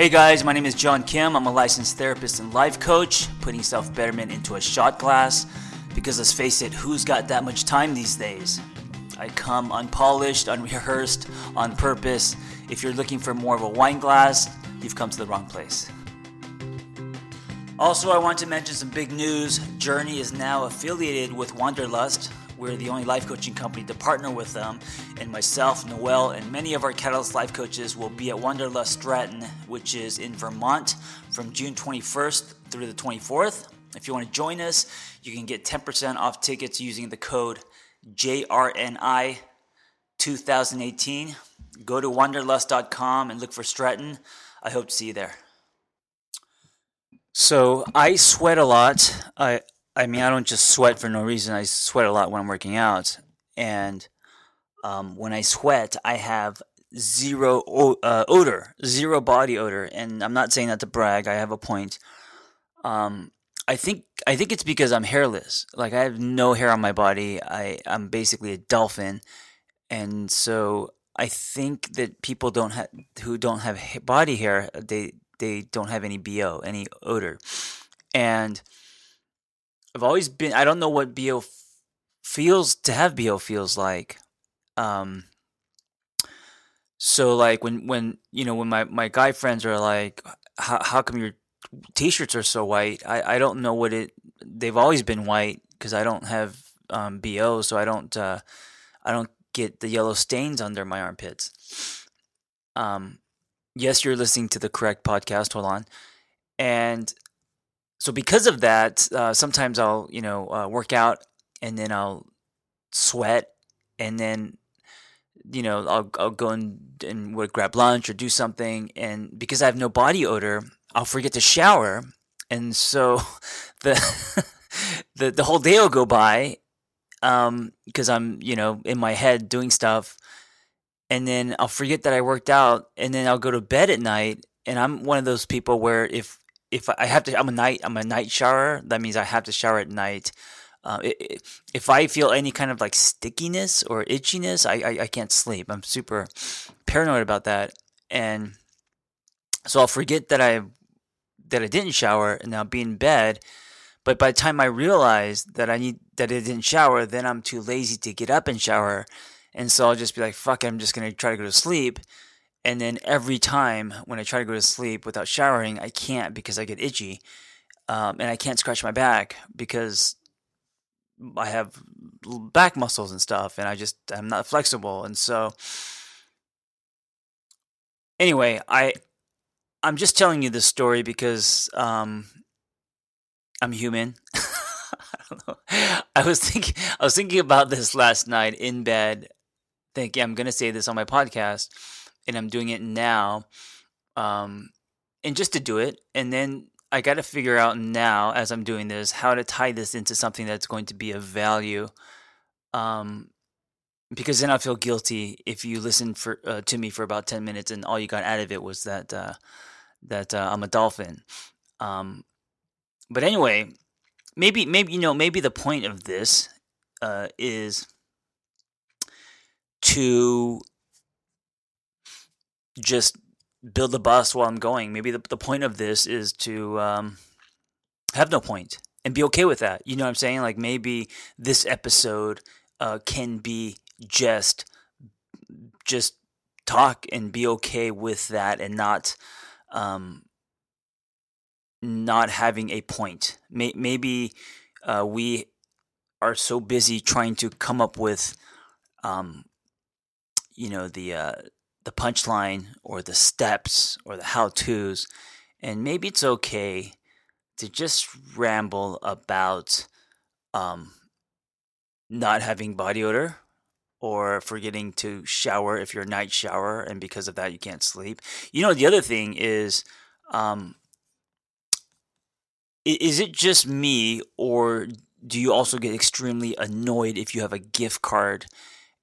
Hey guys, my name is John Kim. I'm a licensed therapist and life coach, putting self-betterment into a shot glass, because let's face it, who's got that much time these days? I come unpolished, unrehearsed, on purpose. If you're looking for more of a wine glass, you've come to the wrong place. Also, I want to mention some big news. Journey is now affiliated with Wanderlust. We're the only life coaching company to partner with them, and myself, Noel, and many of our Catalyst Life Coaches will be at Wanderlust Stratton, which is in Vermont, from June 21st through the 24th. If you want to join us, you can get 10% off tickets using the code JRNI2018. Go to wanderlust.com and look for Stratton. I hope to see you there. So I sweat a lot. I mean, I don't just sweat for no reason. I sweat a lot when I'm working out. And when I sweat, I have zero odor, zero body odor. And I'm not saying that to brag. I have a point. I think it's because I'm hairless. Like, I have no hair on my body. I'm basically a dolphin. And so I think that people who don't have body hair, they don't have any BO, any odor. And I've always been – I don't know what BO feels – to have BO feels like. So like when my guy friends are like, how come your T-shirts are so white? I don't know what it – they've always been white because I don't have BO, so I don't get the yellow stains under my armpits. Yes, you're listening to the correct podcast. Hold on. And – so because of that, sometimes I'll, work out, and then I'll sweat, and then, I'll go and we'll grab lunch or do something, and because I have no body odor, I'll forget to shower, and so the the whole day will go by, because I'm, in my head doing stuff, and then I'll forget that I worked out, and then I'll go to bed at night, and I'm one of those people where if I have to, I'm a night shower. That means I have to shower at night. If I feel any kind of like stickiness or itchiness, I can't sleep. I'm super paranoid about that, and so I'll forget that I didn't shower, and I'll be in bed. But by the time I realize that I didn't shower, then I'm too lazy to get up and shower, and so I'll just be like, "Fuck it, I'm just gonna try to go to sleep." And then every time when I try to go to sleep without showering, I can't because I get itchy, and I can't scratch my back because I have back muscles and stuff, and I'm not flexible. And so anyway, I'm just telling you this story because I'm human. I don't know. I was thinking about this last night in bed, thinking I'm going to say this on my podcast. And I'm doing it now, and just to do it. And then I got to figure out now, as I'm doing this, how to tie this into something that's going to be of value, because then I'll feel guilty if you listen to me for about 10 minutes and all you got out of it was that I'm a dolphin. But anyway, maybe the point of this is to just build a bus while I'm going. Maybe the point of this is to have no point and be okay with that. You know what I'm saying? Like, maybe this episode can be just talk and be okay with that, and not having a point. Maybe we are so busy trying to come up with the punchline or the steps or the how-tos, and maybe it's okay to just ramble about not having body odor or forgetting to shower if you're a night shower, and because of that you can't sleep. The other thing is, is it just me, or do you also get extremely annoyed if you have a gift card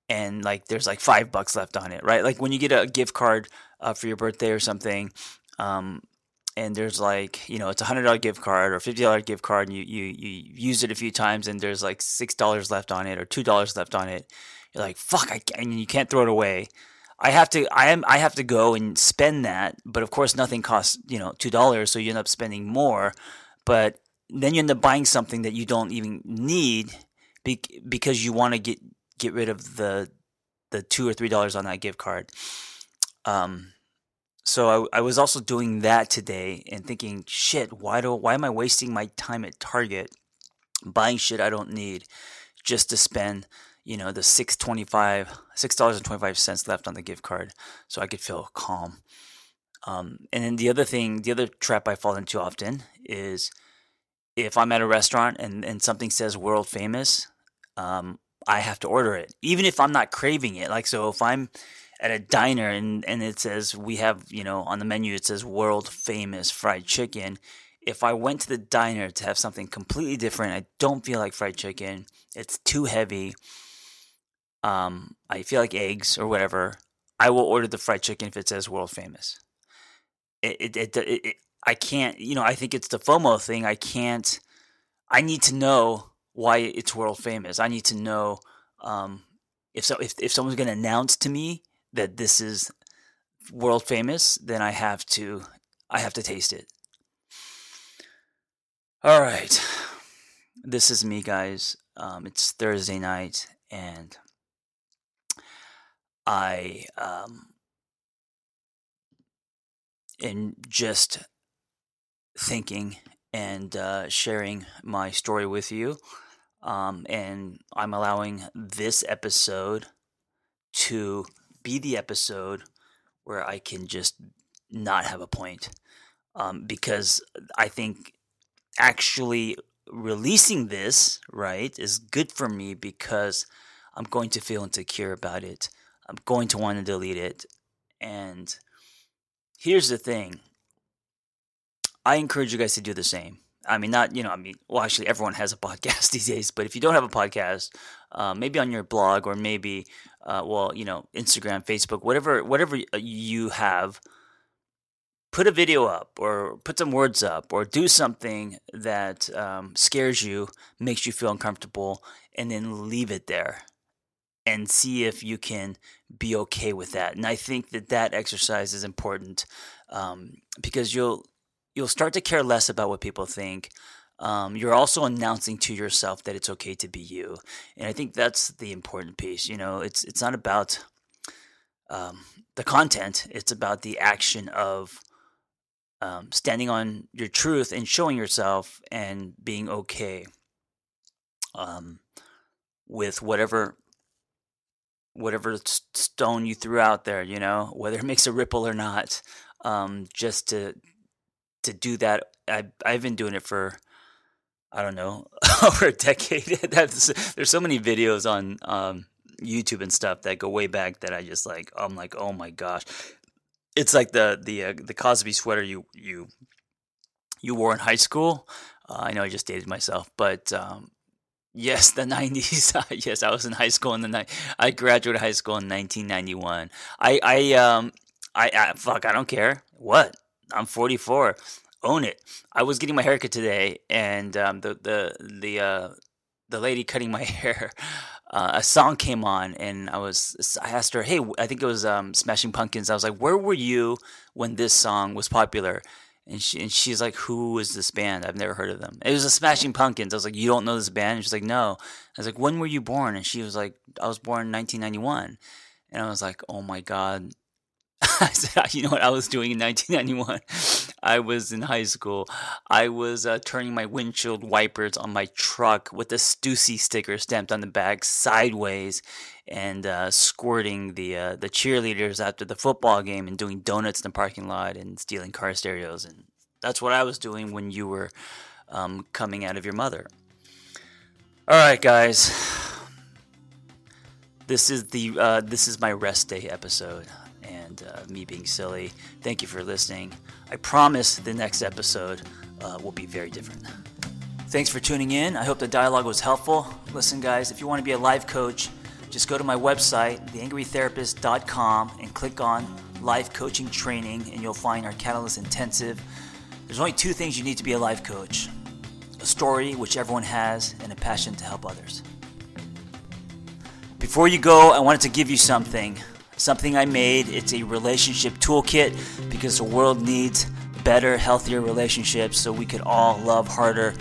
and like there's like $5 left on it, right? Like when you get a gift card for your birthday or something, and there's like, it's $100 gift card or $50 gift card, and you use it a few times, and there's like $6 left on it or $2 left on it. You're like, fuck, and you can't throw it away. I have to go and spend that, but of course nothing costs, $2, so you end up spending more, but then you end up buying something that you don't even need because you want to get rid of the $2 or $3 on that gift card. So I was also doing that today and thinking, shit, why am I wasting my time at Target buying shit I don't need just to spend the $6.25 left on the gift card, so I could feel calm. And then the other trap I fall into often is if I'm at a restaurant and something says world famous, I have to order it, even if I'm not craving it. Like, so if I'm at a diner and it says we have, on the menu it says world famous fried chicken. If I went to the diner to have something completely different, I don't feel like fried chicken. It's too heavy. I feel like eggs or whatever. I will order the fried chicken if it says world famous. I can't. I think it's the FOMO thing. I can't. I need to know why it's world famous. I need to know if someone's going to announce to me that this is world famous, then I have to taste it. All right, this is me, guys. It's Thursday night, and I am just thinking and sharing my story with you, and I'm allowing this episode to be the episode where I can just not have a point, because I think actually releasing this, right, is good for me because I'm going to feel insecure about it. I'm going to want to delete it. And here's the thing. I encourage you guys to do the same. I mean, actually everyone has a podcast these days, but if you don't have a podcast, maybe on your blog or maybe, Instagram, Facebook, whatever you have, put a video up or put some words up or do something that scares you, makes you feel uncomfortable, and then leave it there and see if you can be okay with that. And I think that exercise is important because you'll start to care less about what people think. You're also announcing to yourself that it's okay to be you. And I think that's the important piece. It's not about the content. It's about the action of standing on your truth and showing yourself and being okay with whatever stone you threw out there, whether it makes a ripple or not, just to do that. I've been doing it for, I don't know, over a decade. There's so many videos on YouTube and stuff that go way back that I'm like, oh my gosh. It's like the Cosby sweater you wore in high school. I know I just dated myself, but yes, the 90s. Yes, I was in high school in the I graduated high school in 1991. I don't care what. I'm 44. Own it. I was getting my haircut today, and the lady cutting my hair, a song came on, and I asked her, hey, I think it was Smashing Pumpkins. I was like, where were you when this song was popular? And she's like, who is this band? I've never heard of them. It was the Smashing Pumpkins. I was like, you don't know this band? And she's like, no. I was like, when were you born? And she was like, I was born in 1991. And I was like, oh my God. I said, you know what I was doing in 1991? I was in high school. I was turning my windshield wipers on my truck with a Stussy sticker stamped on the back sideways and squirting the cheerleaders after the football game and doing donuts in the parking lot and stealing car stereos. And that's what I was doing when you were coming out of your mother. All right, guys. This is my rest day episode. And me being silly. Thank you for listening. I promise the next episode will be very different. Thanks for tuning in. I hope the dialogue was helpful. Listen, guys, if you want to be a life coach, just go to my website, theangrytherapist.com, and click on Life Coaching Training, and you'll find our Catalyst Intensive. There's only two things you need to be a life coach: a story, which everyone has, and a passion to help others. Before you go, I wanted to give you something. something I made. It's a relationship toolkit because the world needs better, healthier relationships so we could all love harder.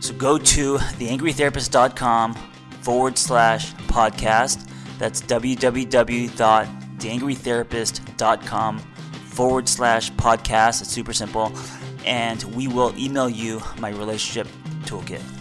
So go to theangrytherapist.com/podcast. That's www.theangrytherapist.com/podcast. It's super simple. And we will email you my relationship toolkit.